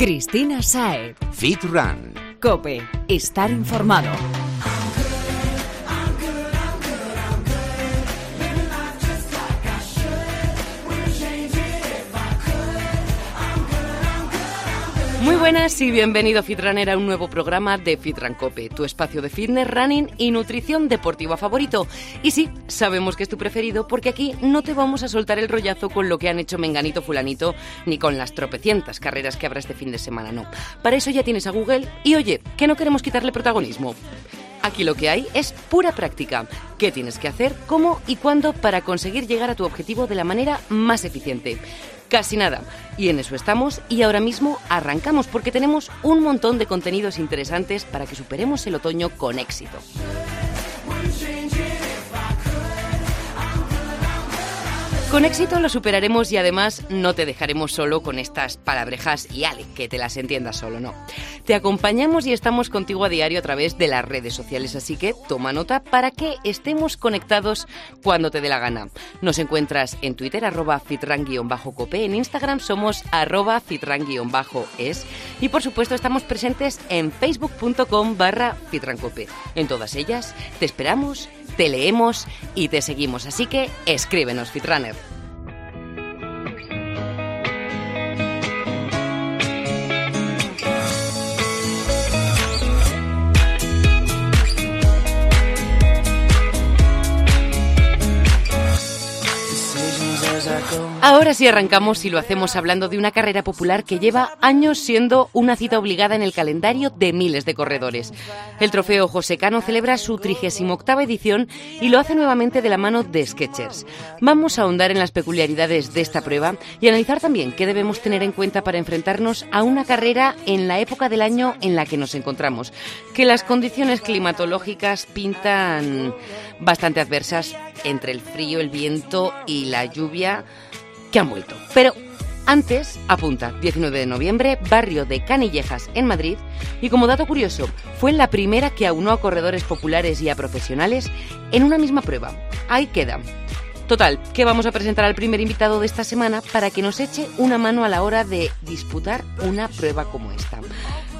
Cristina Saeb Fit Run. COPE. Estar informado. Muy buenas y bienvenido Fitrunner a un nuevo programa de Fitrancope, tu espacio de fitness, running y nutrición deportiva favorito. Y sí, sabemos que es tu preferido porque aquí no te vamos a soltar el rollazo con lo que han hecho menganito fulanito ni con las tropecientas carreras que habrá este fin de semana, no. Para eso ya tienes a Google y oye, que no queremos quitarle protagonismo. Aquí lo que hay es pura práctica. ¿Qué tienes que hacer, cómo y cuándo para conseguir llegar a tu objetivo de la manera más eficiente? Casi nada. Y en eso estamos y ahora mismo arrancamos porque tenemos un montón de contenidos interesantes para que superemos el otoño con éxito. Con éxito lo superaremos y además no te dejaremos solo con estas palabrejas y ale, que te las entiendas solo, no. Te acompañamos y estamos contigo a diario a través de las redes sociales, así que toma nota para que estemos conectados cuando te dé la gana. Nos encuentras en Twitter, @fitran_cope, en Instagram somos @fitran_es y por supuesto estamos presentes en facebook.com/fitrancope. En todas ellas te esperamos, te leemos y te seguimos, así que escríbenos, Fitrunner. Ahora sí arrancamos y lo hacemos hablando de una carrera popular que lleva años siendo una cita obligada en el calendario de miles de corredores. El Trofeo José Cano celebra su 38ª edición y lo hace nuevamente de la mano de Skechers. Vamos a ahondar en las peculiaridades de esta prueba y analizar también qué debemos tener en cuenta para enfrentarnos a una carrera en la época del año en la que nos encontramos, que las condiciones climatológicas pintan bastante adversas entre el frío, el viento y la lluvia que han vuelto. Pero antes, apunta, 19 de noviembre, barrio de Canillejas, en Madrid, y como dato curioso, fue la primera que aunó a corredores populares y a profesionales en una misma prueba. Ahí queda. Total, que vamos a presentar al primer invitado de esta semana para que nos eche una mano a la hora de disputar una prueba como esta.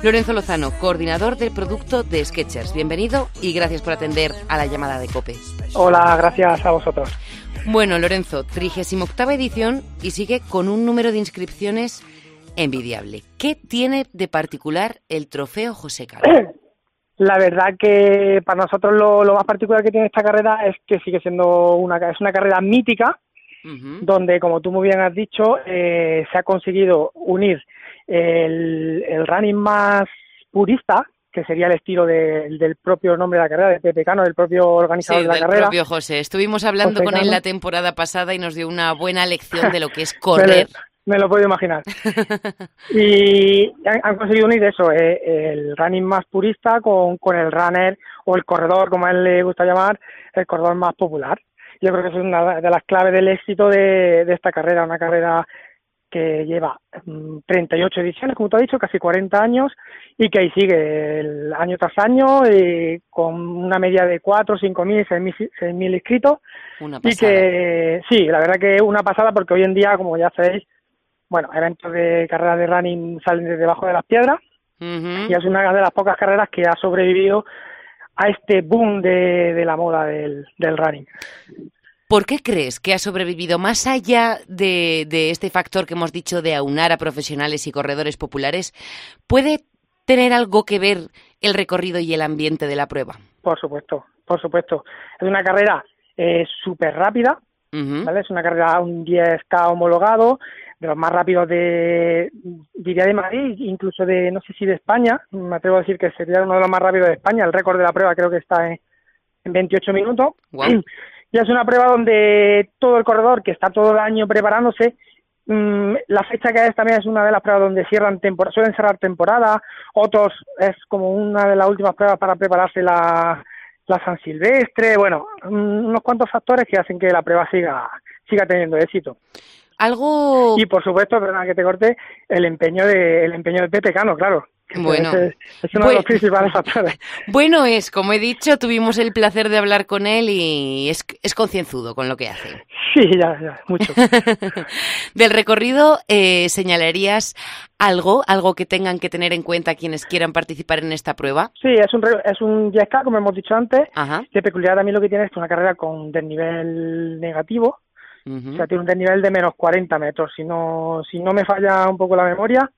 Lorenzo Lozano, coordinador del producto de Skechers. Bienvenido y gracias por atender a la llamada de COPE. Hola, gracias a vosotros. Bueno, Lorenzo, 38ª edición y sigue con un número de inscripciones envidiable. ¿Qué tiene de particular el Trofeo José Cano? La verdad que para nosotros lo más particular que tiene esta carrera es que sigue siendo una carrera mítica, donde, como tú muy bien has dicho, se ha conseguido unir el running más purista, que sería el estilo del propio nombre de la carrera, de Pepe Cano, del propio organizador de la carrera. Sí, del propio José. Estuvimos hablando con él la temporada pasada y nos dio una buena lección de lo que es correr. Me lo puedo imaginar. Y han conseguido unir eso, el running más purista con el runner o el corredor, como a él le gusta llamar, el corredor más popular. Yo creo que es una de las claves del éxito de esta carrera, una carrera que lleva 38 ediciones, como tú has dicho, casi 40 años, y que ahí sigue el año tras año, y con una media de 4, 5.000, 6.000 inscritos. Una pasada. Y que, sí, la verdad que una pasada, porque hoy en día, como ya sabéis, bueno, eventos de carreras de running salen desde debajo de las piedras, y es una de las pocas carreras que ha sobrevivido a este boom de la moda del running. ¿Por qué crees que ha sobrevivido, más allá de este factor que hemos dicho de aunar a profesionales y corredores populares? ¿Puede tener algo que ver el recorrido y el ambiente de la prueba? Por supuesto. Es una carrera súper rápida, ¿vale? Es una carrera, un 10K homologado, de los más rápidos diría de Madrid, incluso de, no sé si de España, me atrevo a decir que sería uno de los más rápidos de España. El récord de la prueba creo que está en 28 minutos. Wow. Y es una prueba donde todo el corredor que está todo el año preparándose, la fecha que es también es una de las pruebas donde suelen cerrar temporada, otros es como una de las últimas pruebas para prepararse la San Silvestre, bueno, unos cuantos factores que hacen que la prueba siga teniendo éxito. Y por supuesto, perdona que te corte, el empeño de Pepe Cano, claro. Bueno, es uno de los principales factores. Bueno, es, como he dicho, tuvimos el placer de hablar con él y es concienzudo con lo que hace. Sí, ya, mucho. Del recorrido, ¿señalarías algo que tengan que tener en cuenta quienes quieran participar en esta prueba? Sí, es un 10K, como hemos dicho antes. Ajá. De peculiar también lo que tiene es una carrera con desnivel negativo. Uh-huh. O sea, tiene un desnivel de menos 40 metros. Si no me falla un poco la memoria,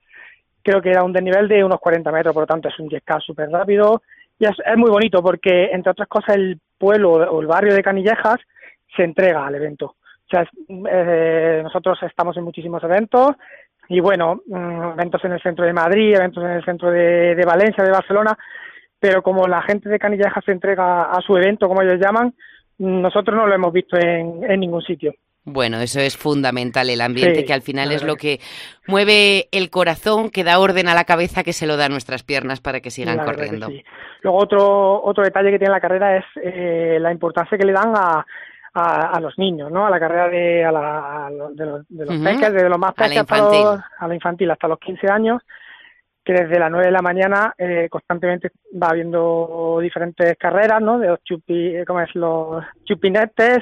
creo que era un desnivel de unos 40 metros, por lo tanto es un 10K súper rápido. Y es muy bonito porque, entre otras cosas, el pueblo o el barrio de Canillejas se entrega al evento. O sea, nosotros estamos en muchísimos eventos y, bueno, eventos en el centro de Madrid, eventos en el centro de Valencia, de Barcelona, pero como la gente de Canillejas se entrega a su evento, como ellos llaman, nosotros no lo hemos visto en ningún sitio. Bueno, eso es fundamental, el ambiente, sí, que al final es lo que mueve el corazón, que da orden a la cabeza, que se lo da a nuestras piernas para que sigan corriendo. Sí. Luego otro detalle que tiene la carrera es la importancia que le dan a los niños, ¿no? A la carrera de los uh-huh. peques, desde los más peques a la infantil hasta los 15 años, que desde las 9 de la mañana constantemente va habiendo diferentes carreras, ¿no? De los chupinetes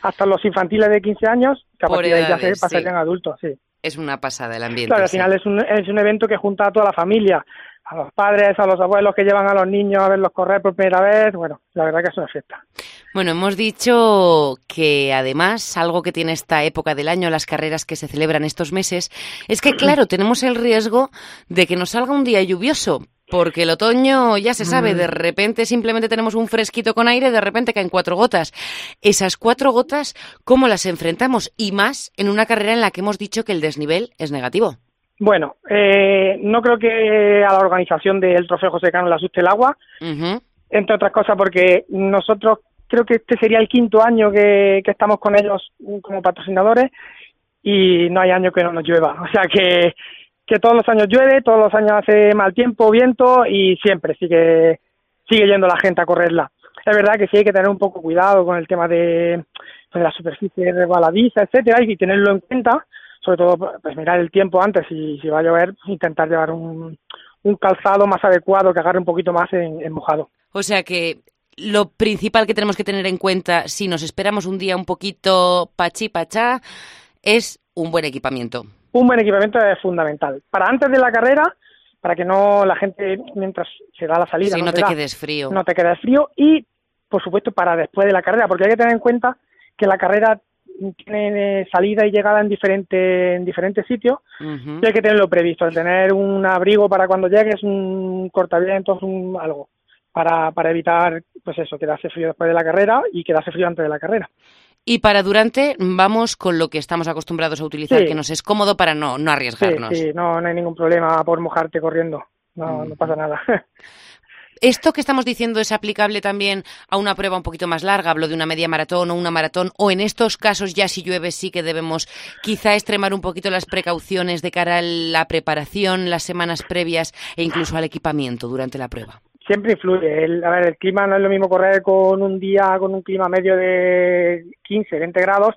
hasta los infantiles de 15 años, que a partir de ahí ya se pasarían adultos, sí. Es una pasada el ambiente. Claro, al final es un evento que junta a toda la familia, a los padres, a los abuelos que llevan a los niños a verlos correr por primera vez. Bueno, la verdad que es una fiesta. Bueno, hemos dicho que además algo que tiene esta época del año, las carreras que se celebran estos meses, es que claro, tenemos el riesgo de que nos salga un día lluvioso, porque el otoño ya se sabe, de repente simplemente tenemos un fresquito con aire, de repente caen 4 gotas. Esas 4 gotas, ¿cómo las enfrentamos? Y más en una carrera en la que hemos dicho que el desnivel es negativo. Bueno, no creo que a la organización del Trofeo José Cano le asuste el agua, uh-huh. entre otras cosas porque nosotros creo que este sería el 5.º año que estamos con ellos como patrocinadores y no hay año que no nos llueva. O sea que todos los años llueve, todos los años hace mal tiempo, viento y siempre sigue yendo la gente a correrla. Es verdad que sí hay que tener un poco cuidado con el tema de la superficie resbaladiza, etcétera, y tenerlo en cuenta, sobre todo pues mirar el tiempo antes y si va a llover intentar llevar un calzado más adecuado que agarre un poquito más en mojado. O sea que lo principal que tenemos que tener en cuenta si nos esperamos un día un poquito pachá es un buen equipamiento. Un buen equipamiento es fundamental. Para antes de la carrera, para que no la gente, mientras se da la salida, no te quedes frío. Y, por supuesto, para después de la carrera, porque hay que tener en cuenta que la carrera tiene salida y llegada en diferentes sitios uh-huh. y hay que tenerlo previsto, el tener un abrigo para cuando llegues, un cortavientos, algo. Para evitar, pues eso, quedarse frío después de la carrera y quedarse frío antes de la carrera. Y para durante, vamos con lo que estamos acostumbrados a utilizar, sí. que nos es cómodo para no arriesgarnos. Sí, no hay ningún problema por mojarte corriendo, no pasa nada. ¿Esto que estamos diciendo es aplicable también a una prueba un poquito más larga? Hablo de una media maratón o una maratón, o en estos casos ya si llueve sí que debemos quizá extremar un poquito las precauciones de cara a la preparación, las semanas previas e incluso al equipamiento durante la prueba. Siempre influye. El clima no es lo mismo correr con un día, con un clima medio de 15, 20 grados,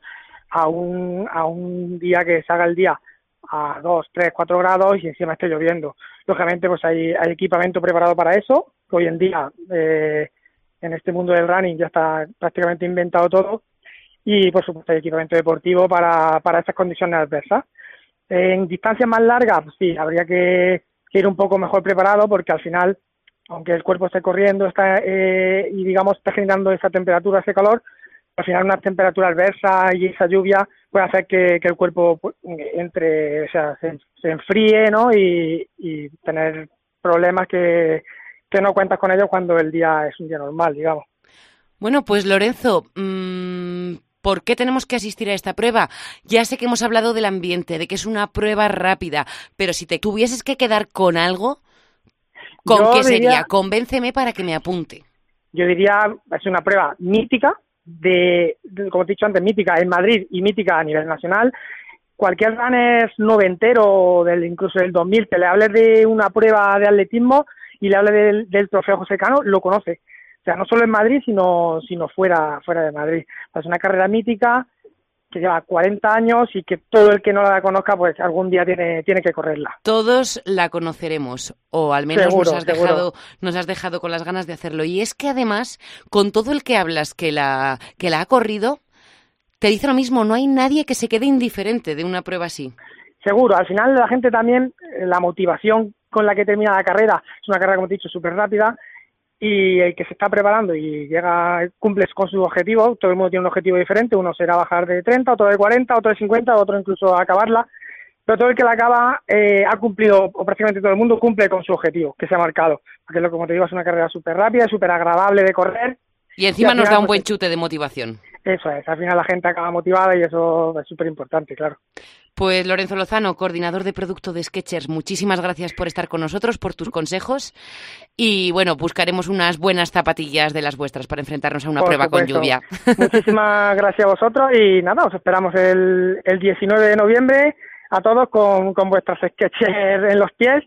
a un día que salga el día a 2, 3, 4 grados y encima esté lloviendo. Lógicamente, pues hay equipamiento preparado para eso. Hoy en día, en este mundo del running, ya está prácticamente inventado todo. Y, por supuesto, hay equipamiento deportivo para estas condiciones adversas. En distancias más largas, pues sí, habría que ir un poco mejor preparado porque al final, aunque el cuerpo esté corriendo y digamos está generando esa temperatura, ese calor, al final una temperatura adversa y esa lluvia puede hacer que el cuerpo se enfríe, ¿no? Y tener problemas que no cuentas con ellos cuando el día es un día normal, digamos. Bueno, pues Lorenzo, ¿por qué tenemos que asistir a esta prueba? Ya sé que hemos hablado del ambiente, de que es una prueba rápida, pero si te tuvieses que quedar con algo, ¿con qué sería? Convénceme para que me apunte. Yo diría, es una prueba mítica, como te he dicho antes, mítica en Madrid y mítica a nivel nacional. Cualquier runner noventero, incluso del 2000, que le hable de una prueba de atletismo y le hable del Trofeo José Cano, lo conoce. O sea, no solo en Madrid, sino fuera de Madrid. Es una carrera mítica que lleva 40 años y que todo el que no la conozca, pues algún día tiene que correrla. Todos la conoceremos, o al menos seguro, nos has dejado con las ganas de hacerlo. Y es que además, con todo el que hablas que la ha corrido, te dice lo mismo, no hay nadie que se quede indiferente de una prueba así. Seguro, al final la gente también, la motivación con la que termina la carrera, es una carrera, como te he dicho, súper rápida, y el que se está preparando y llega, cumple con su objetivo, todo el mundo tiene un objetivo diferente, uno será bajar de 30, otro de 40, otro de 50, otro incluso acabarla, pero todo el que la acaba ha cumplido, o prácticamente todo el mundo cumple con su objetivo que se ha marcado, porque como te digo, es una carrera súper rápida, súper agradable de correr. Y encima nos da un buen chute de motivación. Eso es, al final la gente acaba motivada y eso es súper importante, claro. Pues Lorenzo Lozano, coordinador de producto de Skechers, muchísimas gracias por estar con nosotros, por tus consejos y bueno, buscaremos unas buenas zapatillas de las vuestras para enfrentarnos a una prueba con lluvia. Muchísimas gracias a vosotros y nada, os esperamos el 19 de noviembre a todos con vuestras Skechers en los pies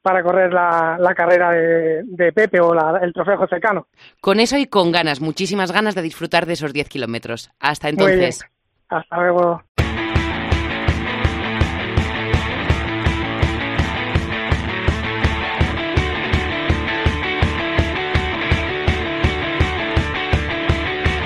para correr la carrera de Pepe o el Trofeo José Cano. Con eso y con ganas, muchísimas ganas de disfrutar de esos 10 kilómetros. Hasta entonces. Muy bien. Hasta luego.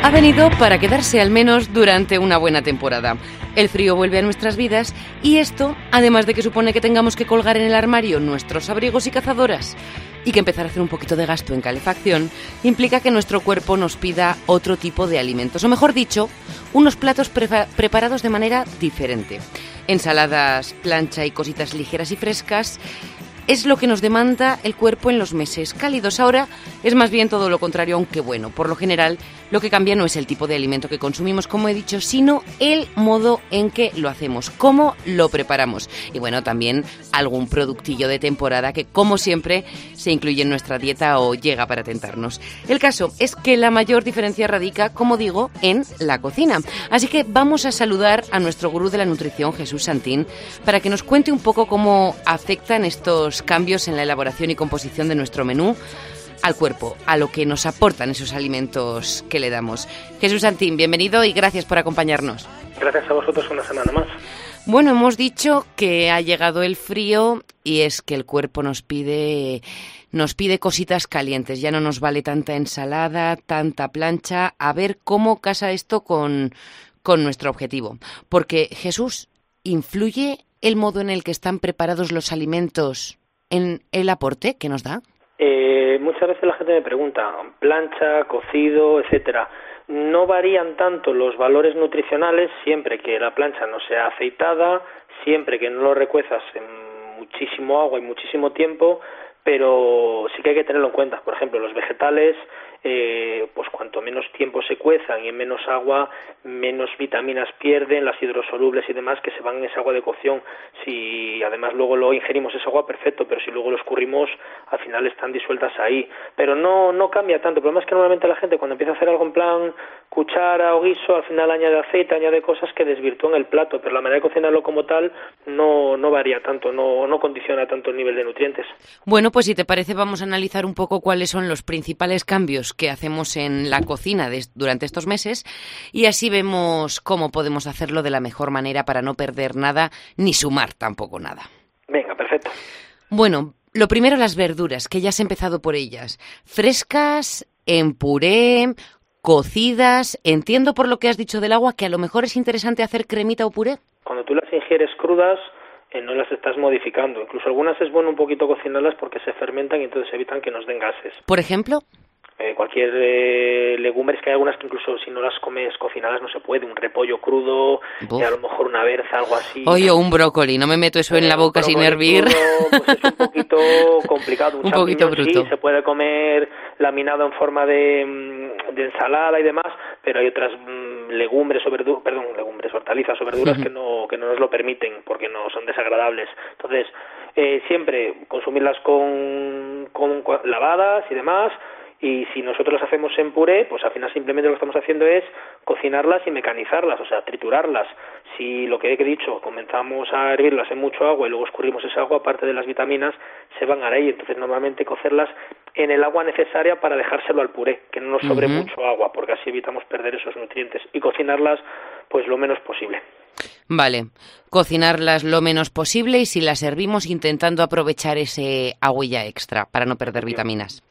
Ha venido para quedarse al menos durante una buena temporada. El frío vuelve a nuestras vidas y esto, además de que supone que tengamos que colgar en el armario nuestros abrigos y cazadoras y que empezar a hacer un poquito de gasto en calefacción, implica que nuestro cuerpo nos pida otro tipo de alimentos, o mejor dicho, unos platos preparados de manera diferente. Ensaladas, plancha y cositas ligeras y frescas es lo que nos demanda el cuerpo en los meses cálidos. Ahora es más bien todo lo contrario, aunque bueno, por lo general lo que cambia no es el tipo de alimento que consumimos, como he dicho, sino el modo en que lo hacemos, cómo lo preparamos. Y bueno, también algún productillo de temporada que, como siempre, se incluye en nuestra dieta o llega para tentarnos. El caso es que la mayor diferencia radica, como digo, en la cocina. Así que vamos a saludar a nuestro gurú de la nutrición, Jesús Santín, para que nos cuente un poco cómo afectan estos cambios en la elaboración y composición de nuestro menú al cuerpo, a lo que nos aportan esos alimentos que le damos. Jesús Santín, bienvenido y gracias por acompañarnos. Gracias a vosotros una semana más. Bueno, hemos dicho que ha llegado el frío y es que el cuerpo nos pide cositas calientes. Ya no nos vale tanta ensalada, tanta plancha. A ver cómo casa esto con nuestro objetivo. Porque, Jesús, ¿influye el modo en el que están preparados los alimentos en el aporte que nos da? Muchas veces la gente me pregunta, plancha, cocido, etcétera. No varían tanto los valores nutricionales siempre que la plancha no sea aceitada, siempre que no lo recuezas en muchísimo agua y muchísimo tiempo, pero sí que hay que tenerlo en cuenta. Por ejemplo, los vegetales, pues cuanto menos tiempo se cuezan y en menos agua, menos vitaminas pierden, las hidrosolubles y demás que se van en esa agua de cocción. Si además luego lo ingerimos esa agua, perfecto, pero si luego lo escurrimos, al final están disueltas ahí. Pero no cambia tanto. El problema es que normalmente la gente cuando empieza a hacer algo en plan cuchara o guiso, al final añade aceite, añade cosas que desvirtúan el plato, pero la manera de cocinarlo como tal no varía tanto, no condiciona tanto el nivel de nutrientes. Bueno, pues si te parece vamos a analizar un poco cuáles son los principales cambios que hacemos en la cocina durante estos meses y así vemos cómo podemos hacerlo de la mejor manera para no perder nada ni sumar tampoco nada. Venga, perfecto. Bueno, lo primero las verduras, que ya has empezado por ellas. Frescas, en puré, cocidas. Entiendo por lo que has dicho del agua que a lo mejor es interesante hacer cremita o puré. Cuando tú las ingieres crudas, no las estás modificando. Incluso algunas es bueno un poquito cocinarlas porque se fermentan y entonces evitan que nos den gases. ¿Por ejemplo? Cualquier legumbres, que hay algunas que incluso si no las comes cocinadas no se puede. Un repollo crudo, a lo mejor una berza, algo así. Oye, o un brócoli, no me meto eso en la boca sin hervir. Crudo, pues es un poquito complicado. Un poquito bruto. Sí, se puede comer laminado en forma de ensalada y demás, pero hay otras hortalizas o verduras que no nos lo permiten porque no son desagradables. Entonces, siempre consumirlas con lavadas y demás. Y si nosotros las hacemos en puré, pues al final simplemente lo que estamos haciendo es cocinarlas y mecanizarlas, o sea, triturarlas. Si lo que he dicho, comenzamos a hervirlo, hacer mucho agua y luego escurrimos esa agua, parte de las vitaminas se van ahí, entonces normalmente cocerlas en el agua necesaria para dejárselo al puré, que no nos sobre mucho agua, porque así evitamos perder esos nutrientes, y cocinarlas pues lo menos posible. Vale, cocinarlas lo menos posible, y si las servimos intentando aprovechar ese agüilla extra para no perder vitaminas.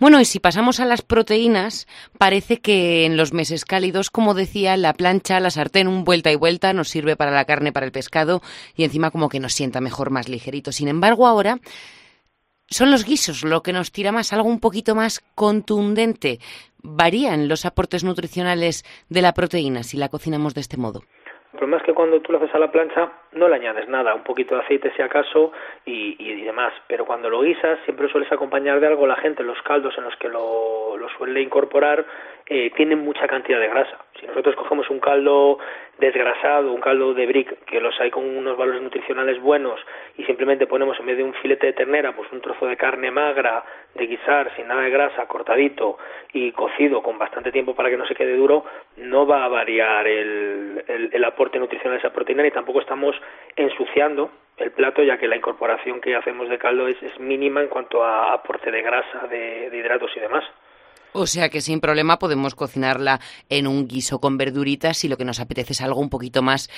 Bueno, y si pasamos a las proteínas, parece que en los meses cálidos, como decía, la plancha, la sartén, un vuelta y vuelta, nos sirve para la carne, para el pescado, y encima como que nos sienta mejor, más ligerito. Sin embargo, ahora son los guisos lo que nos tira más, algo un poquito más contundente. ¿Varían los aportes nutricionales de la proteína si la cocinamos de este modo? El problema es que cuando tú lo haces a la plancha no le añades nada, un poquito de aceite si acaso y demás, pero cuando lo guisas siempre sueles acompañar de algo. La gente, los caldos en los que lo suele incorporar tienen mucha cantidad de grasa. Si nosotros cogemos un caldo desgrasado, un caldo de brick, que los hay con unos valores nutricionales buenos, y simplemente ponemos en vez de un filete de ternera, pues un trozo de carne magra de guisar, sin nada de grasa, cortadito y cocido con bastante tiempo para que no se quede duro, no va a variar el aporte nutricional de esa proteína, y tampoco estamos ensuciando el plato, ya que la incorporación que hacemos de caldo es mínima en cuanto a aporte de grasa, de hidratos y demás. O sea que sin problema podemos cocinarla en un guiso con verduritas si lo que nos apetece es algo un poquito más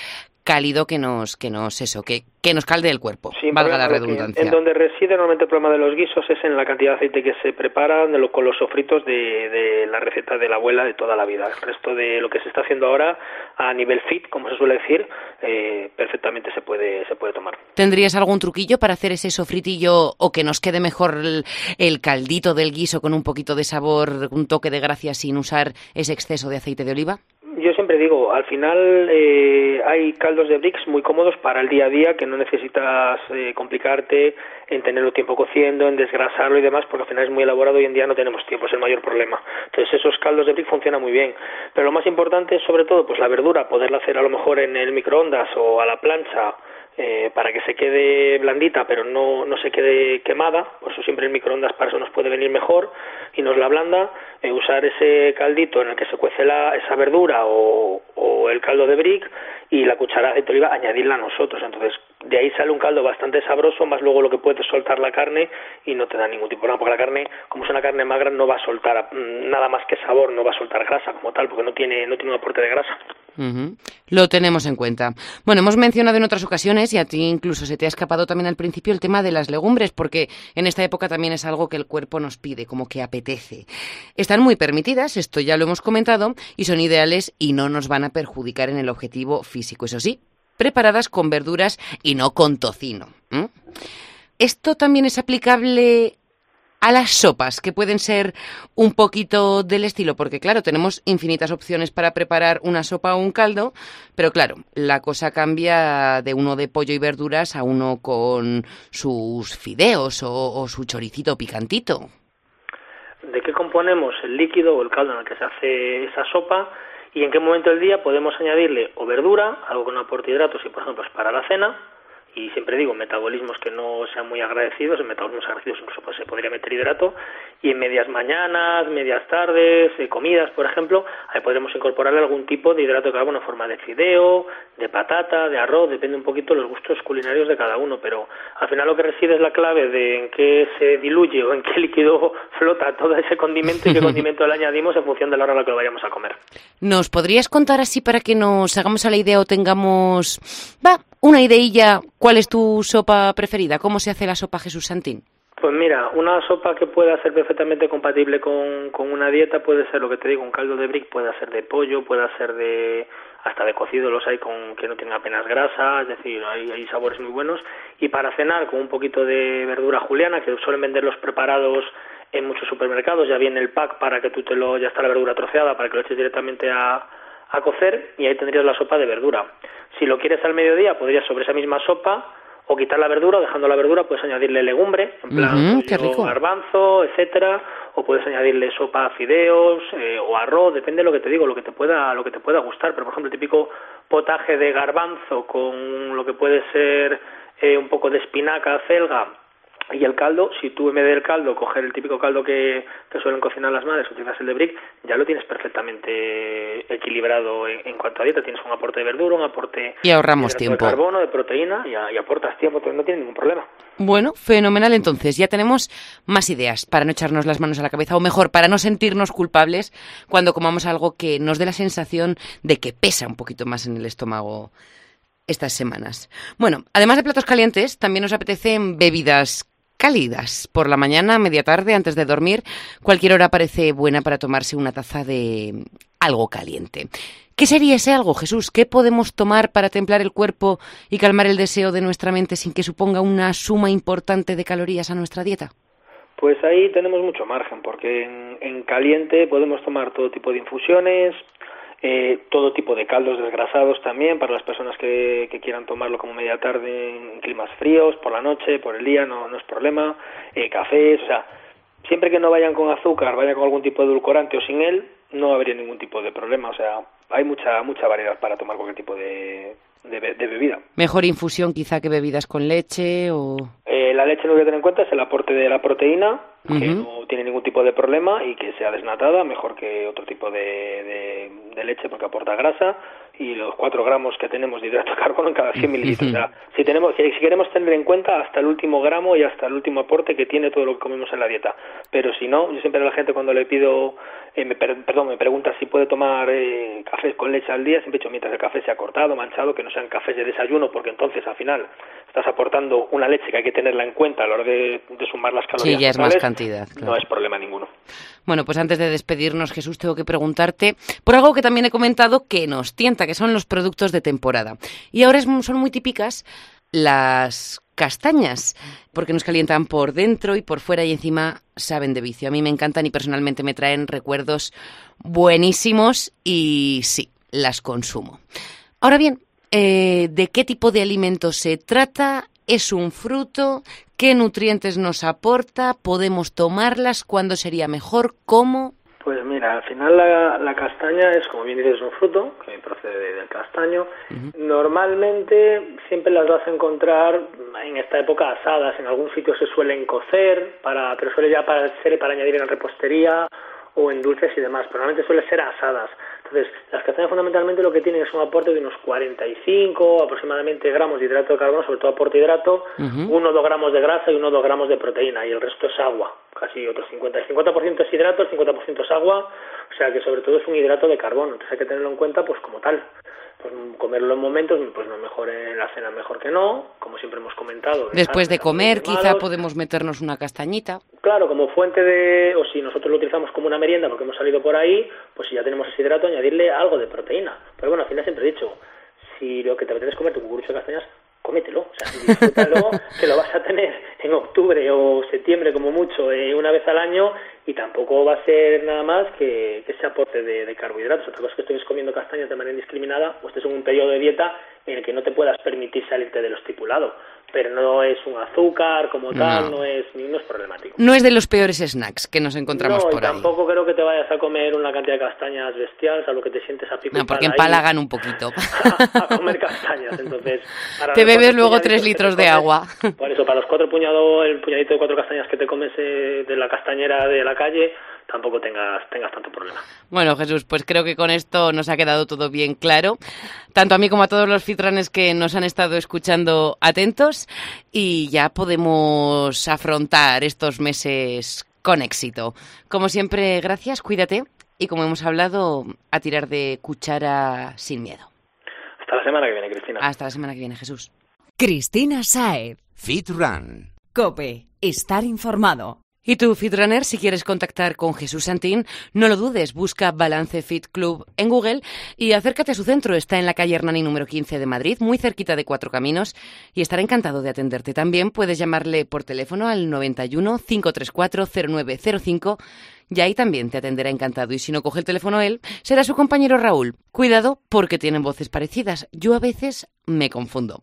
cálido, que nos calde el cuerpo, sin valga problema, la redundancia. En donde reside normalmente el problema de los guisos es en la cantidad de aceite que se preparan con los sofritos de la receta de la abuela de toda la vida. El resto de lo que se está haciendo ahora a nivel fit, como se suele decir, perfectamente se puede tomar. ¿Tendrías algún truquillo para hacer ese sofritillo o que nos quede mejor el caldito del guiso con un poquito de sabor, un toque de gracia, sin usar ese exceso de aceite de oliva? Yo siempre digo, al final hay caldos de bricks muy cómodos para el día a día, que no necesitas complicarte en tenerlo tiempo cociendo, en desgrasarlo y demás, porque al final es muy elaborado, hoy en día no tenemos tiempo, es el mayor problema. Entonces esos caldos de brick funcionan muy bien, pero lo más importante es sobre todo pues la verdura, poderla hacer a lo mejor en el microondas o a la plancha, para que se quede blandita pero no se quede quemada. Por eso siempre el microondas para eso nos puede venir mejor y nos la ablanda. Usar ese caldito en el que se cuece esa verdura o el caldo de brick, y la cucharada de oliva añadirla a nosotros. Entonces de ahí sale un caldo bastante sabroso, más luego lo que puedes soltar la carne, y no te da ningún tipo de problema, porque la carne, como es una carne magra, no va a soltar nada más que sabor, no va a soltar grasa como tal, porque no tiene un aporte de grasa. Uh-huh. Lo tenemos en cuenta. Bueno, hemos mencionado en otras ocasiones, y a ti incluso se te ha escapado también al principio, el tema de las legumbres, porque en esta época también es algo que el cuerpo nos pide, como que apetece. Están muy permitidas, esto ya lo hemos comentado, y son ideales y no nos van a perjudicar en el objetivo físico, eso sí, preparadas con verduras y no con tocino. ¿Mm? Esto también es aplicable a las sopas, que pueden ser un poquito del estilo, porque claro, tenemos infinitas opciones para preparar una sopa o un caldo, pero claro, la cosa cambia de uno de pollo y verduras a uno con sus fideos o su choricito picantito. ¿De qué componemos el líquido o el caldo en el que se hace esa sopa? ¿Y en qué momento del día podemos añadirle o verdura, algo que no aporte hidratos, y por ejemplo es para la cena? Y siempre digo, metabolismos que no sean muy agradecidos, en metabolismos agradecidos incluso pues se podría meter hidrato, y en medias mañanas, medias tardes, comidas, por ejemplo, ahí podremos incorporarle algún tipo de hidrato de carbono en forma de fideo, de patata, de arroz, depende un poquito de los gustos culinarios de cada uno, pero al final lo que reside es la clave de en qué se diluye o en qué líquido flota todo ese condimento y qué condimento le añadimos en función de la hora a la que lo vayamos a comer. ¿Nos podrías contar así para que nos hagamos a la idea o tengamos una ideilla? ¿Cuál es tu sopa preferida? ¿Cómo se hace la sopa Jesús Santín? Pues mira, una sopa que pueda ser perfectamente compatible con una dieta puede ser, lo que te digo, un caldo de brick, puede ser de pollo, puede ser hasta de cocido, los hay que no tienen apenas grasa, es decir, hay sabores muy buenos. Y para cenar, con un poquito de verdura juliana, que suelen vender los preparados en muchos supermercados, ya viene el pack para que ya está la verdura troceada, para que lo eches directamente a cocer, y ahí tendrías la sopa de verdura. Si lo quieres al mediodía, podrías sobre esa misma sopa o quitar la verdura, o dejando la verdura puedes añadirle legumbre, en plan garbanzo, etcétera, o puedes añadirle sopa a fideos o arroz, depende de lo que te digo, lo que te pueda gustar. Pero por ejemplo, el típico potaje de garbanzo con lo que puede ser un poco de espinaca, acelga Y el caldo, si tú en vez del caldo coger el típico caldo que suelen cocinar las madres, utilizas el de brick, ya lo tienes perfectamente equilibrado en cuanto a dieta. Tienes un aporte de verdura, un aporte y ahorramos tiempo. De carbono, de proteína y aportas tiempo, no tienes ningún problema. Bueno, fenomenal entonces. Ya tenemos más ideas para no echarnos las manos a la cabeza, o mejor, para no sentirnos culpables cuando comamos algo que nos dé la sensación de que pesa un poquito más en el estómago estas semanas. Bueno, además de platos calientes, también nos apetecen bebidas cálidas. Por la mañana, media tarde, antes de dormir, cualquier hora parece buena para tomarse una taza de algo caliente. ¿Qué sería ese algo, Jesús? ¿Qué podemos tomar para templar el cuerpo y calmar el deseo de nuestra mente sin que suponga una suma importante de calorías a nuestra dieta? Pues ahí tenemos mucho margen, porque en caliente podemos tomar todo tipo de infusiones, todo tipo de caldos desgrasados también, para las personas que quieran tomarlo como media tarde en climas fríos, por la noche, por el día, no es problema, cafés, o sea, siempre que no vayan con azúcar, vayan con algún tipo de edulcorante o sin él, no habría ningún tipo de problema, o sea, hay mucha variedad para tomar cualquier tipo de bebida. ¿Mejor infusión quizá que bebidas con leche o...? La leche no voy a tener en cuenta, es el aporte de la proteína, que no tiene ningún tipo de problema y que sea desnatada, mejor que otro tipo de leche porque aporta grasa, y los 4 gramos que tenemos de hidrato de carbono en cada 100 mililitros. O sea, si queremos tener en cuenta hasta el último gramo y hasta el último aporte que tiene todo lo que comemos en la dieta. Pero si no, yo siempre a la gente cuando le pido, me pregunta si puede tomar cafés con leche al día, siempre he dicho mientras el café sea cortado, manchado, que no sean cafés de desayuno, porque entonces al final estás aportando una leche que hay que tenerla en cuenta a la hora de sumar las calorías. Sí, ya es más cantidad. Claro. No es problema ninguno. Bueno, pues antes de despedirnos, Jesús, tengo que preguntarte por algo que también he comentado que nos tienta, que son los productos de temporada. Y ahora son muy típicas las castañas, porque nos calientan por dentro y por fuera y encima saben de vicio. A mí me encantan y personalmente me traen recuerdos buenísimos y sí, las consumo. Ahora bien, ¿de qué tipo de alimento se trata? ¿Es un fruto? ¿Qué nutrientes nos aporta? ¿Podemos tomarlas? ¿Cuándo sería mejor? ¿Cómo? Pues mira, al final la castaña es, como bien dices, un fruto que procede del castaño. Normalmente siempre las vas a encontrar en esta época asadas, en algún sitio se suelen cocer, pero suele ya ser para añadir en repostería o en dulces y demás, pero normalmente suelen ser asadas. Entonces, las castañas fundamentalmente lo que tienen es un aporte de unos 45 aproximadamente gramos de hidrato de carbono, sobre todo aporte hidrato, 1 o 2 gramos de grasa y 1 o 2 gramos de proteína, y el resto es agua, casi otro 50. El 50% es hidrato, el 50% es agua, o sea que sobre todo es un hidrato de carbono, entonces hay que tenerlo en cuenta pues como tal. Pues comerlo en momentos, pues no, mejor en la cena mejor que no, como siempre hemos comentado. Después de comer quizá podemos meternos una castañita. Claro, como fuente de, o si nosotros lo utilizamos como una merienda porque hemos salido por ahí, pues si ya tenemos ese hidrato, añadirle algo de proteína. Pero bueno, al final siempre he dicho, si lo que te apetece es comer tu cucurucho de castañas, cómetelo, o sea, disfrútalo, que lo vas a tener en octubre o septiembre como mucho, una vez al año, y tampoco va a ser nada más que ese aporte de carbohidratos. Otra cosa es que estés comiendo castañas de manera indiscriminada o estés en un periodo de dieta en el que no te puedas permitir salirte de lo estipulado, pero no es un azúcar como tal, no es problemático. No es de los peores snacks que nos encontramos por ahí. No, tampoco creo que te vayas a comer una cantidad de castañas bestiales, a lo que te sientes a pico. No, porque empalagan un poquito. A comer castañas, entonces... Te bebes luego 3 litros de agua. Por eso, para los 4 puñaditos de 4 castañas que te comes de la castañera de la calle... tampoco tengas tanto problema. Bueno, Jesús, pues creo que con esto nos ha quedado todo bien claro, tanto a mí como a todos los fitranes que nos han estado escuchando atentos, y ya podemos afrontar estos meses con éxito. Como siempre, gracias, cuídate, y como hemos hablado, a tirar de cuchara sin miedo. Hasta la semana que viene, Cristina. Hasta la semana que viene, Jesús. Cristina Saeb. Fit Run. COPE. Estar informado. Y tú, Fitrunner, si quieres contactar con Jesús Santín, no lo dudes, busca Balance Fit Club en Google y acércate a su centro. Está en la calle Hernani número 15 de Madrid, muy cerquita de Cuatro Caminos, y estará encantado de atenderte. También puedes llamarle por teléfono al 91 534 0905 y ahí también te atenderá encantado. Y si no coge el teléfono él, será su compañero Raúl. Cuidado, porque tienen voces parecidas. Yo a veces me confundo.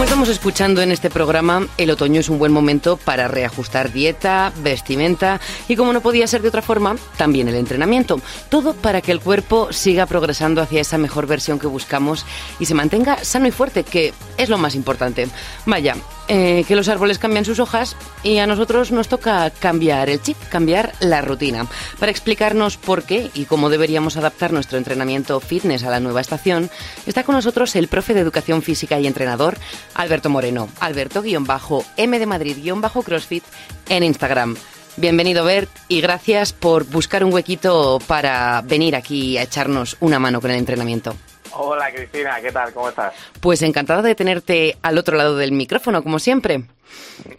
Como estamos escuchando en este programa, el otoño es un buen momento para reajustar dieta, vestimenta y, como no podía ser de otra forma, también el entrenamiento. Todo para que el cuerpo siga progresando hacia esa mejor versión que buscamos y se mantenga sano y fuerte, que es lo más importante. Vaya, que los árboles cambian sus hojas y a nosotros nos toca cambiar el chip, cambiar la rutina. Para explicarnos por qué y cómo deberíamos adaptar nuestro entrenamiento fitness a la nueva estación, está con nosotros el profe de Educación Física y entrenador, Alberto Moreno, Alberto_M de Madrid_CrossFit en Instagram. Bienvenido, Bert, y gracias por buscar un huequito para venir aquí a echarnos una mano con el entrenamiento. Hola, Cristina, ¿qué tal? ¿Cómo estás? Pues encantada de tenerte al otro lado del micrófono, como siempre.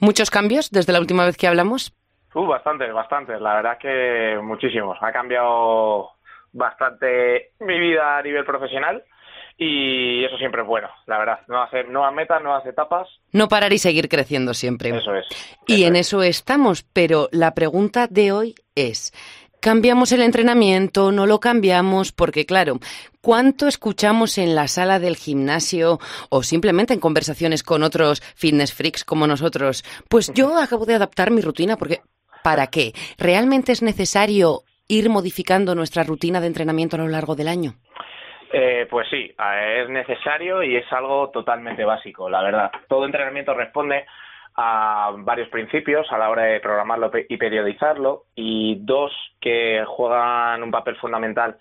¿Muchos cambios desde la última vez que hablamos? Bastantes. La verdad es que muchísimos. Ha cambiado bastante mi vida a nivel profesional. Y eso siempre es bueno, la verdad. Nuevas metas, nuevas etapas. No parar y seguir creciendo siempre. Eso es. Y en eso estamos, pero la pregunta de hoy es: ¿cambiamos el entrenamiento? ¿No lo cambiamos? Porque, claro, ¿cuánto escuchamos en la sala del gimnasio o simplemente en conversaciones con otros fitness freaks como nosotros? Pues yo acabo de adaptar mi rutina porque ¿para qué? ¿Realmente es necesario ir modificando nuestra rutina de entrenamiento a lo largo del año? Pues sí, es necesario y es algo totalmente básico, la verdad. Todo entrenamiento responde a varios principios a la hora de programarlo y periodizarlo, y dos que juegan un papel fundamental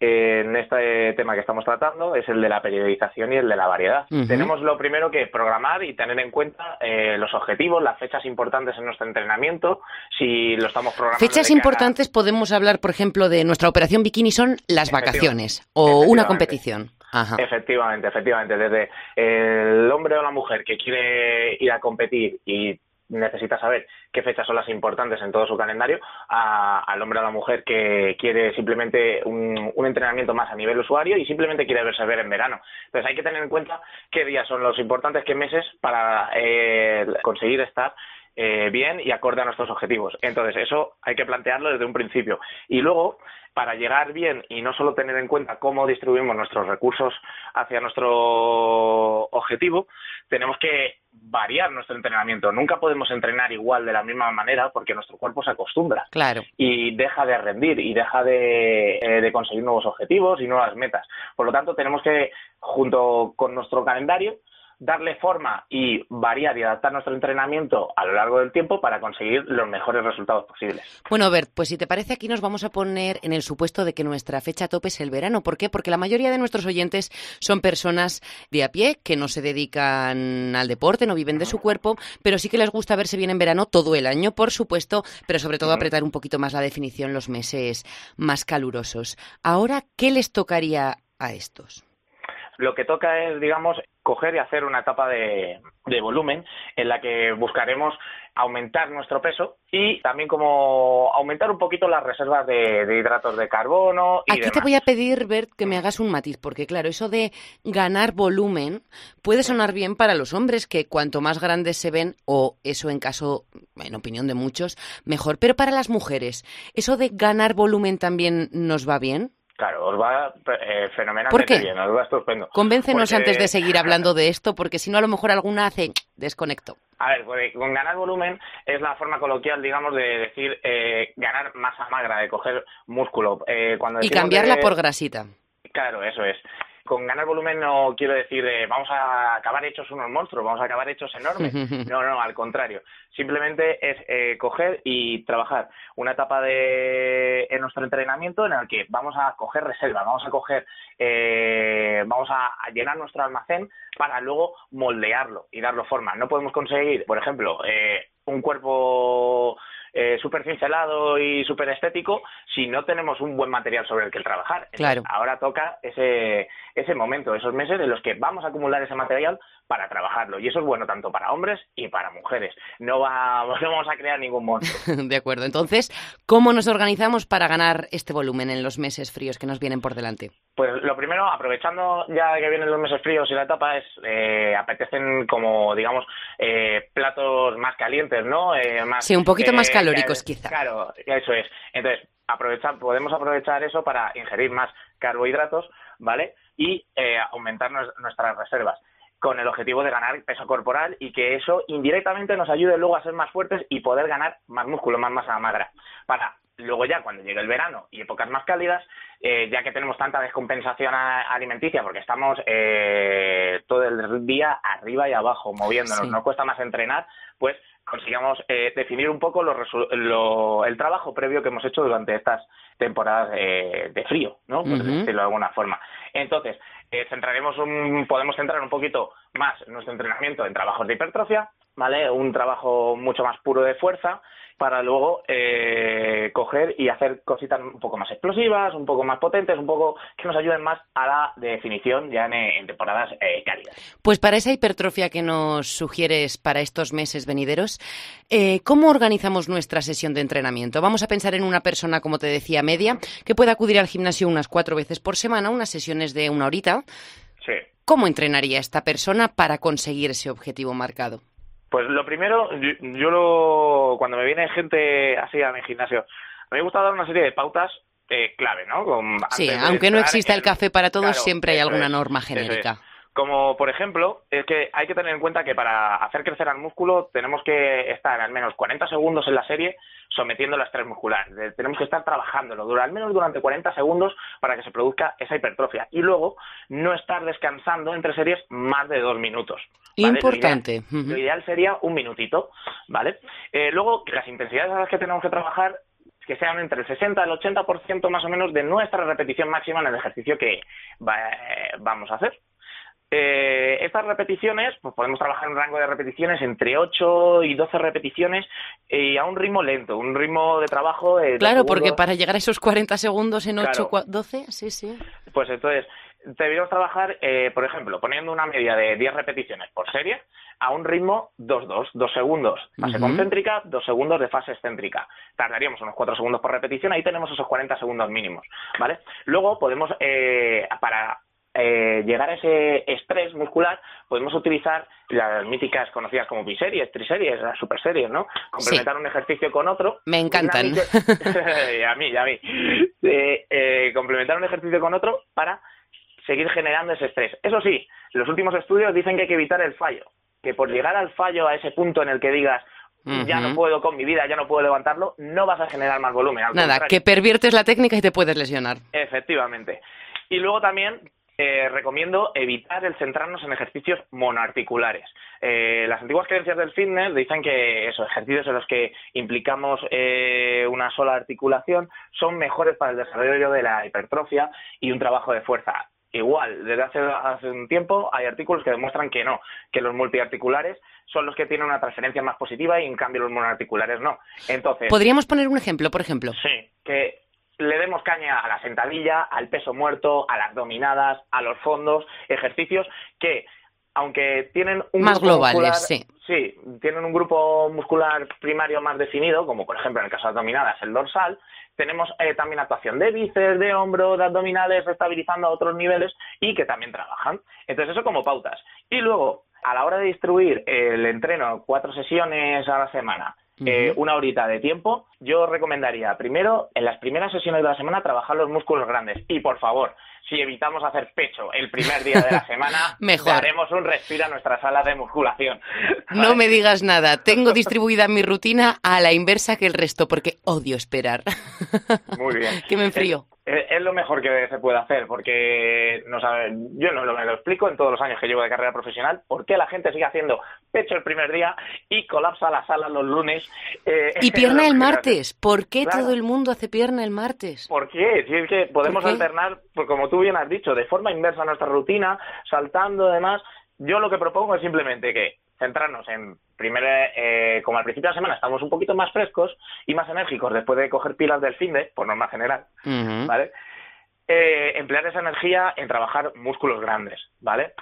en este tema que estamos tratando es el de la periodización y el de la variedad. Tenemos lo primero que programar y tener en cuenta los objetivos, las fechas importantes en nuestro entrenamiento, si lo estamos programando. Fechas importantes podemos hablar, por ejemplo, de nuestra operación bikini, son las vacaciones o una competición. Ajá. Efectivamente. Desde el hombre o la mujer que quiere ir a competir y necesita saber qué fechas son las importantes en todo su calendario, al hombre o la mujer que quiere simplemente un entrenamiento más a nivel usuario y simplemente quiere verse ver en verano. Entonces hay que tener en cuenta qué días son los importantes, qué meses, para conseguir estar bien y acorde a nuestros objetivos. Entonces eso hay que plantearlo desde un principio. Y luego, para llegar bien y no solo tener en cuenta cómo distribuimos nuestros recursos hacia nuestro objetivo, tenemos que variar nuestro entrenamiento. Nunca podemos entrenar igual, de la misma manera, porque nuestro cuerpo se acostumbra. Claro. Y deja de rendir y deja de conseguir nuevos objetivos y nuevas metas. Por lo tanto, tenemos que, junto con nuestro calendario, darle forma y variar y adaptar nuestro entrenamiento a lo largo del tiempo para conseguir los mejores resultados posibles. Bueno, Bert, pues si te parece, aquí nos vamos a poner en el supuesto de que nuestra fecha tope es el verano. ¿Por qué? Porque la mayoría de nuestros oyentes son personas de a pie que no se dedican al deporte, no viven de su cuerpo, pero sí que les gusta verse bien en verano todo el año, por supuesto, pero sobre todo apretar un poquito más la definición los meses más calurosos. Ahora, ¿qué les tocaría a estos? Lo que toca es, digamos, coger y hacer una etapa de volumen en la que buscaremos aumentar nuestro peso y también como aumentar un poquito las reservas de hidratos de carbono y demás. Te voy a pedir, Bert, que me hagas un matiz, porque claro, eso de ganar volumen puede sonar bien para los hombres, que cuanto más grandes se ven, o eso en caso, en opinión de muchos, mejor. Pero para las mujeres, ¿eso de ganar volumen también nos va bien? Claro, os va fenomenalmente bien, os va estupendo. Convéncenos antes de seguir hablando de esto, porque si no, a lo mejor alguna hace desconecto. A ver, pues con ganar volumen es la forma coloquial, digamos, de decir ganar masa magra, de coger músculo. Cuando y cambiarla por grasita. Claro, eso es. Con ganar volumen no quiero decir vamos a acabar hechos unos monstruos, vamos a acabar hechos enormes. No, al contrario. Simplemente es coger y trabajar una etapa en nuestro entrenamiento en la que vamos a coger reserva, vamos a llenar nuestro almacén para luego moldearlo y darlo forma. No podemos conseguir, por ejemplo, un cuerpo súper cincelado y súper estético si no tenemos un buen material sobre el que trabajar. Claro. Ahora toca ese momento, esos meses en los que vamos a acumular ese material para trabajarlo, y eso es bueno tanto para hombres y para mujeres. No vamos a crear ningún monstruo. De acuerdo. Entonces, ¿cómo nos organizamos para ganar este volumen en los meses fríos que nos vienen por delante? Pues lo primero, aprovechando ya que vienen los meses fríos y la etapa, es apetecen como, digamos, platos más calientes, ¿no? Sí, un poquito más calóricos, quizá. Claro, eso es. Entonces, podemos aprovechar eso para ingerir más carbohidratos, ¿vale? Y aumentar nuestras reservas. con el objetivo de ganar peso corporal y que eso indirectamente nos ayude luego a ser más fuertes y poder ganar más músculo, más masa magra. Para luego ya cuando llegue el verano y épocas más cálidas, ya que tenemos tanta descompensación alimenticia porque estamos todo el día arriba y abajo moviéndonos, sí, nos cuesta más entrenar, pues consigamos definir un poco el trabajo previo que hemos hecho durante estas temporadas de frío, ¿no? Por decirlo de alguna forma. Entonces, podemos centrar un poquito más nuestro entrenamiento en trabajos de hipertrofia, ¿vale? Un trabajo mucho más puro de fuerza para luego coger y hacer cositas un poco más explosivas, un poco más potentes, un poco que nos ayuden más a la definición ya en temporadas cálidas. Pues para esa hipertrofia que nos sugieres para estos meses venideros, ¿cómo organizamos nuestra sesión de entrenamiento? Vamos a pensar en una persona, como te decía, media, que pueda acudir al gimnasio unas 4 veces por semana, unas sesiones de 1 horita. Sí. ¿Cómo entrenaría esta persona para conseguir ese objetivo marcado? Pues lo primero, cuando me viene gente así a mi gimnasio, me gusta dar una serie de pautas clave, ¿no? Sí, aunque no exista el café para todos, claro, siempre hay alguna norma genérica. Como, por ejemplo, es que hay que tener en cuenta que para hacer crecer al músculo tenemos que estar al menos 40 segundos en la serie sometiendo el estrés muscular. Tenemos que estar trabajándolo al menos durante 40 segundos para que se produzca esa hipertrofia. Y luego, no estar descansando entre series más de 2 minutos. ¿Vale? Importante. Lo ideal sería 1 minutito, ¿vale? Luego, las intensidades a las que tenemos que trabajar que sean entre el 60 y el 80% más o menos de nuestra repetición máxima en el ejercicio que vamos a hacer. Estas repeticiones, pues podemos trabajar un rango de repeticiones entre 8 y 12 repeticiones y a un ritmo lento, un ritmo de trabajo... claro, porque para llegar a esos 40 segundos en 8, claro, 12, sí, sí. Pues entonces, deberíamos trabajar, por ejemplo, poniendo una media de 10 repeticiones por serie a un ritmo 2-2, 2 segundos fase concéntrica, 2 segundos de fase excéntrica. Tardaríamos unos 4 segundos por repetición, ahí tenemos esos 40 segundos mínimos, ¿vale? Luego podemos, para... llegar a ese estrés muscular, podemos utilizar las míticas conocidas como biseries, triseries, las superseries, ¿no? Complementar un ejercicio con otro. Me encantan. A mí. Complementar un ejercicio con otro para seguir generando ese estrés. Eso sí, los últimos estudios dicen que hay que evitar el fallo, que por llegar al fallo, a ese punto en el que digas ya no puedo con mi vida, ya no puedo levantarlo, no vas a generar más volumen. Al contrario, que perviertes la técnica y te puedes lesionar. Efectivamente. Y luego también... recomiendo evitar el centrarnos en ejercicios monoarticulares. Las antiguas creencias del fitness dicen que esos ejercicios en los que implicamos una sola articulación son mejores para el desarrollo de la hipertrofia y un trabajo de fuerza. Igual, desde hace un tiempo hay artículos que demuestran que no, que los multiarticulares son los que tienen una transferencia más positiva y en cambio los monoarticulares no. Entonces, ¿podríamos poner un ejemplo, por ejemplo? Sí, que... le demos caña a la sentadilla, al peso muerto, a las dominadas, a los fondos, ejercicios que, aunque tienen un más grupo globales, muscular, sí, tienen un grupo muscular primario más definido, como por ejemplo en el caso de las dominadas, el dorsal, tenemos también actuación de bíceps, de hombros, de abdominales, estabilizando a otros niveles y que también trabajan. Entonces eso como pautas. Y luego, a la hora de distribuir el entreno 4 sesiones a la semana, 1 horita de tiempo, yo recomendaría primero, en las primeras sesiones de la semana, trabajar los músculos grandes. Y por favor, si evitamos hacer pecho el primer día de la semana, mejor. Daremos un respiro a nuestra sala de musculación. No me digas nada, tengo distribuida mi rutina a la inversa que el resto, porque odio esperar. Muy bien. Que me enfrío. Es lo mejor que se puede hacer, porque yo no me lo explico en todos los años que llevo de carrera profesional, por qué la gente sigue haciendo pecho el primer día y colapsa la sala los lunes. Y pierna el martes. ¿Por qué todo el mundo hace pierna el martes? ¿Por qué? Si es que podemos alternar, como tú bien has dicho, de forma inversa nuestra rutina, saltando además. Yo lo que propongo es simplemente que centrarnos en... como al principio de la semana estamos un poquito más frescos y más enérgicos después de coger pilas del finde, por norma general, ¿vale? Emplear esa energía en trabajar músculos grandes, ¿vale?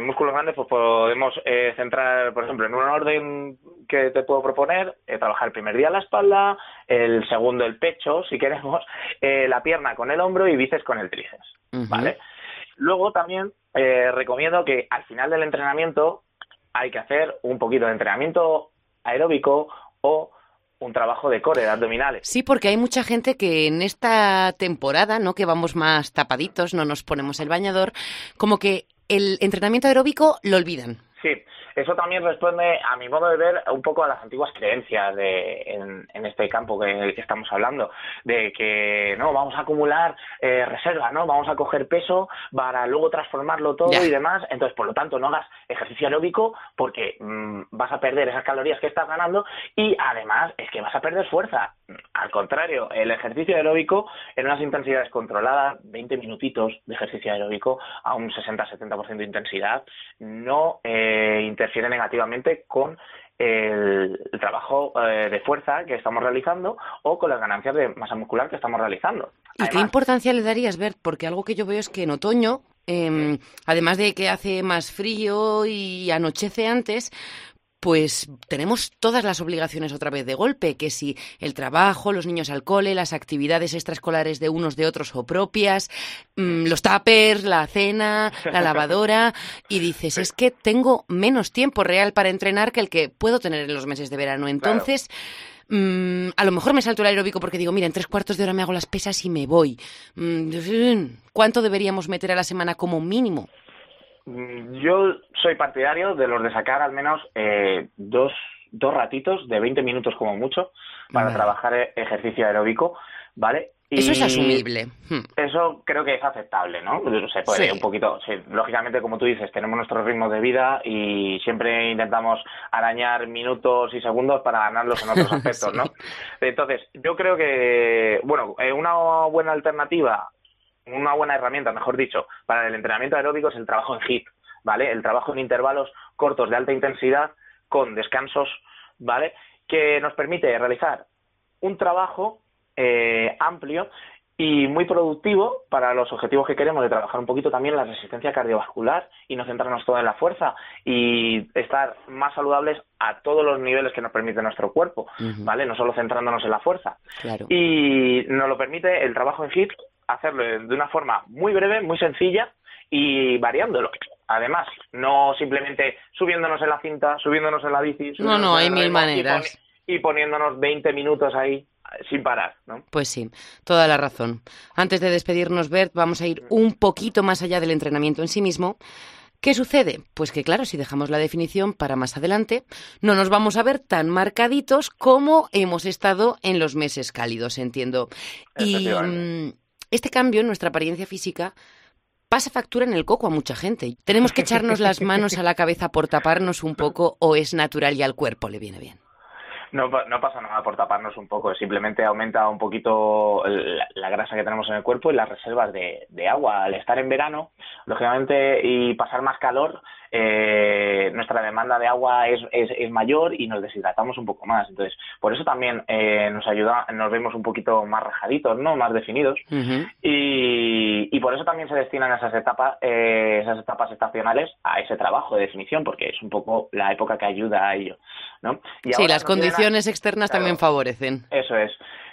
Músculos grandes pues podemos centrar, por ejemplo, en un orden que te puedo proponer, trabajar el primer día la espalda, el segundo el pecho, si queremos, la pierna con el hombro y bíceps con el tríceps, ¿vale? Luego también recomiendo que al final del entrenamiento hay que hacer un poquito de entrenamiento aeróbico o un trabajo de core, de abdominales. Sí, porque hay mucha gente que en esta temporada, ¿no?, que vamos más tapaditos, no nos ponemos el bañador, como que el entrenamiento aeróbico lo olvidan. Sí, eso también responde, a mi modo de ver, un poco a las antiguas creencias en este campo que estamos hablando, de que no vamos a acumular reserva, no vamos a coger peso para luego transformarlo todo y demás. Entonces, por lo tanto, no hagas ejercicio aeróbico porque vas a perder esas calorías que estás ganando y además es que vas a perder fuerza. Al contrario, el ejercicio aeróbico en unas intensidades controladas, 20 minutitos de ejercicio aeróbico a un 60-70% de intensidad, no interfiere negativamente con el trabajo de fuerza que estamos realizando o con las ganancias de masa muscular que estamos realizando. ¿Y además, qué importancia le darías, Bert? Porque algo que yo veo es que en otoño, además de que hace más frío y anochece antes, pues tenemos todas las obligaciones otra vez de golpe, que si el trabajo, los niños al cole, las actividades extraescolares de unos, de otros o propias, los tuppers, la cena, la lavadora, y dices, es que tengo menos tiempo real para entrenar que el que puedo tener en los meses de verano. Entonces, a lo mejor me salto el aeróbico porque digo, mira, en 3/4 de hora me hago las pesas y me voy. ¿Cuánto deberíamos meter a la semana como mínimo? Yo soy partidario de los de sacar al menos dos ratitos de 20 minutos como mucho para trabajar ejercicio aeróbico, ¿vale? Y eso es asumible. Eso creo que es aceptable, ¿no? Se puede un poquito. Sí, lógicamente, como tú dices, tenemos nuestros ritmos de vida y siempre intentamos arañar minutos y segundos para ganarlos en otros aspectos, ¿no? Entonces, yo creo que, bueno, una buena alternativa, una buena herramienta, mejor dicho, para el entrenamiento aeróbico es el trabajo en HIIT, ¿vale? El trabajo en intervalos cortos de alta intensidad con descansos, ¿vale? Que nos permite realizar un trabajo amplio y muy productivo para los objetivos que queremos, de trabajar un poquito también la resistencia cardiovascular y no centrarnos todo en la fuerza y estar más saludables a todos los niveles que nos permite nuestro cuerpo, ¿vale? No solo centrándonos en la fuerza. Claro. Y nos lo permite el trabajo en HIIT, hacerlo de una forma muy breve, muy sencilla y variándolo. Además, no simplemente subiéndonos en la cinta, subiéndonos en la bici... No, hay mil maneras. Y poniéndonos 20 minutos ahí sin parar, ¿no? Pues sí, toda la razón. Antes de despedirnos, Bert, vamos a ir un poquito más allá del entrenamiento en sí mismo. ¿Qué sucede? Pues que, claro, si dejamos la definición para más adelante, no nos vamos a ver tan marcaditos como hemos estado en los meses cálidos, entiendo. Y este cambio en nuestra apariencia física pasa factura en el coco a mucha gente. ¿Tenemos que echarnos las manos a la cabeza por taparnos un poco o es natural y al cuerpo le viene bien? No pasa nada por taparnos un poco, simplemente aumenta un poquito la grasa que tenemos en el cuerpo y las reservas de agua. Al estar en verano, lógicamente, y pasar más calor, nuestra demanda de agua es mayor y nos deshidratamos un poco más. Entonces, por eso también nos ayuda, nos vemos un poquito más rajaditos, ¿no? Más definidos. Y por eso también se destinan esas etapas estacionales a ese trabajo de definición, porque es un poco la época que ayuda a ello, ¿no? Y sí, las condiciones externas también favorecen. Eso es.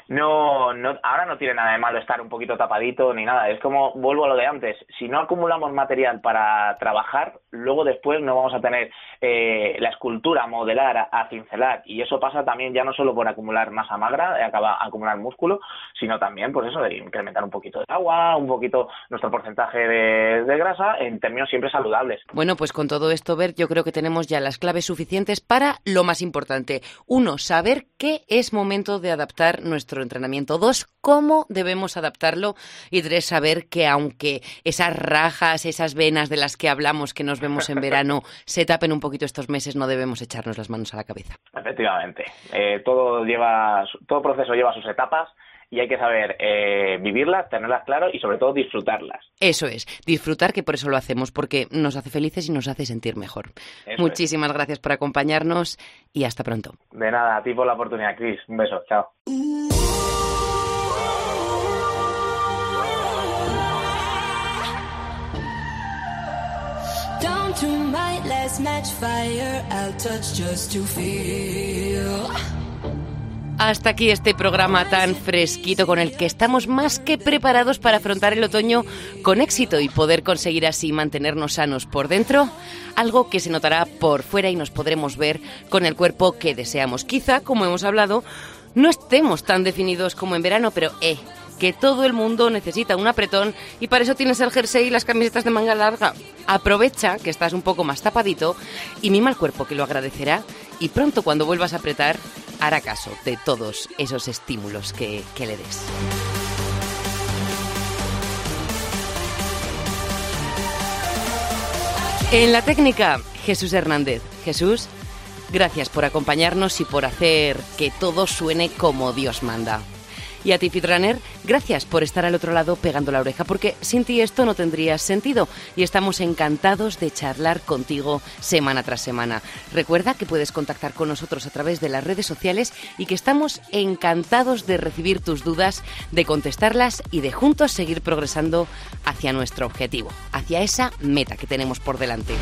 No, ahora no tiene nada de malo estar un poquito tapadito ni nada. Es como, vuelvo a lo de antes, si no acumulamos material para trabajar, luego después no vamos a tener la escultura a modelar, a cincelar. Y eso pasa también ya no solo por acumular masa magra, acumular músculo, sino también, pues eso, de incrementar un poquito de agua, un poquito nuestro porcentaje de grasa, en términos siempre saludables. Bueno, pues con todo esto, Bert, yo creo que tenemos ya las claves suficientes para lo más importante. 1, saber que es momento de adaptar nuestro entrenamiento. 2, cómo debemos adaptarlo. Y 3, saber que aunque esas rajas, esas venas de las que hablamos que nos vemos en verano se tapen un poquito estos meses, no debemos echarnos las manos a la cabeza. Efectivamente. Todo proceso lleva sus etapas y hay que saber vivirlas, tenerlas claro y sobre todo disfrutarlas. Eso es, disfrutar, que por eso lo hacemos, porque nos hace felices y nos hace sentir mejor. Eso Muchísimas es. Gracias por acompañarnos y hasta pronto. De nada, a ti por la oportunidad, Cris. Un beso, chao. Down to my last match, fire, I'll touch just to feel. Hasta aquí este programa tan fresquito con el que estamos más que preparados para afrontar el otoño con éxito y poder conseguir así mantenernos sanos por dentro, algo que se notará por fuera y nos podremos ver con el cuerpo que deseamos. Quizá, como hemos hablado, no estemos tan definidos como en verano, pero que todo el mundo necesita un apretón y para eso tienes el jersey y las camisetas de manga larga. Aprovecha que estás un poco más tapadito y mima el cuerpo, que lo agradecerá, y pronto cuando vuelvas a apretar hará caso de todos esos estímulos que le des. En la técnica, Jesús Hernández. Jesús, gracias por acompañarnos y por hacer que todo suene como Dios manda. Y a ti, Fitrunner, gracias por estar al otro lado pegando la oreja, porque sin ti esto no tendría sentido y estamos encantados de charlar contigo semana tras semana. Recuerda que puedes contactar con nosotros a través de las redes sociales y que estamos encantados de recibir tus dudas, de contestarlas y de juntos seguir progresando hacia nuestro objetivo, hacia esa meta que tenemos por delante.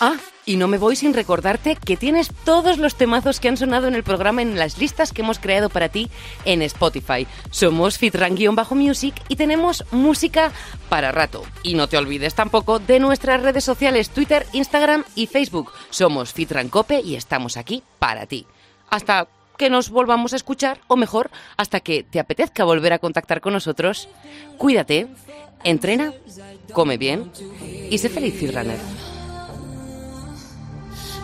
Ah, y no me voy sin recordarte que tienes todos los temazos que han sonado en el programa en las listas que hemos creado para ti en Spotify. Somos Fitran_Music y tenemos música para rato. Y no te olvides tampoco de nuestras redes sociales, Twitter, Instagram y Facebook. Somos Fitrancope y estamos aquí para ti. Hasta que nos volvamos a escuchar, o mejor, hasta que te apetezca volver a contactar con nosotros. Cuídate, entrena, come bien y sé feliz, Fitrunner.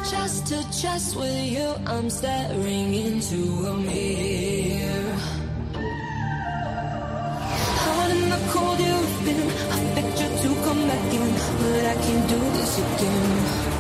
Chest to chest with you, I'm staring into a mirror. Hot in the cold you've been, I bet you to come back in, but I can't do this again.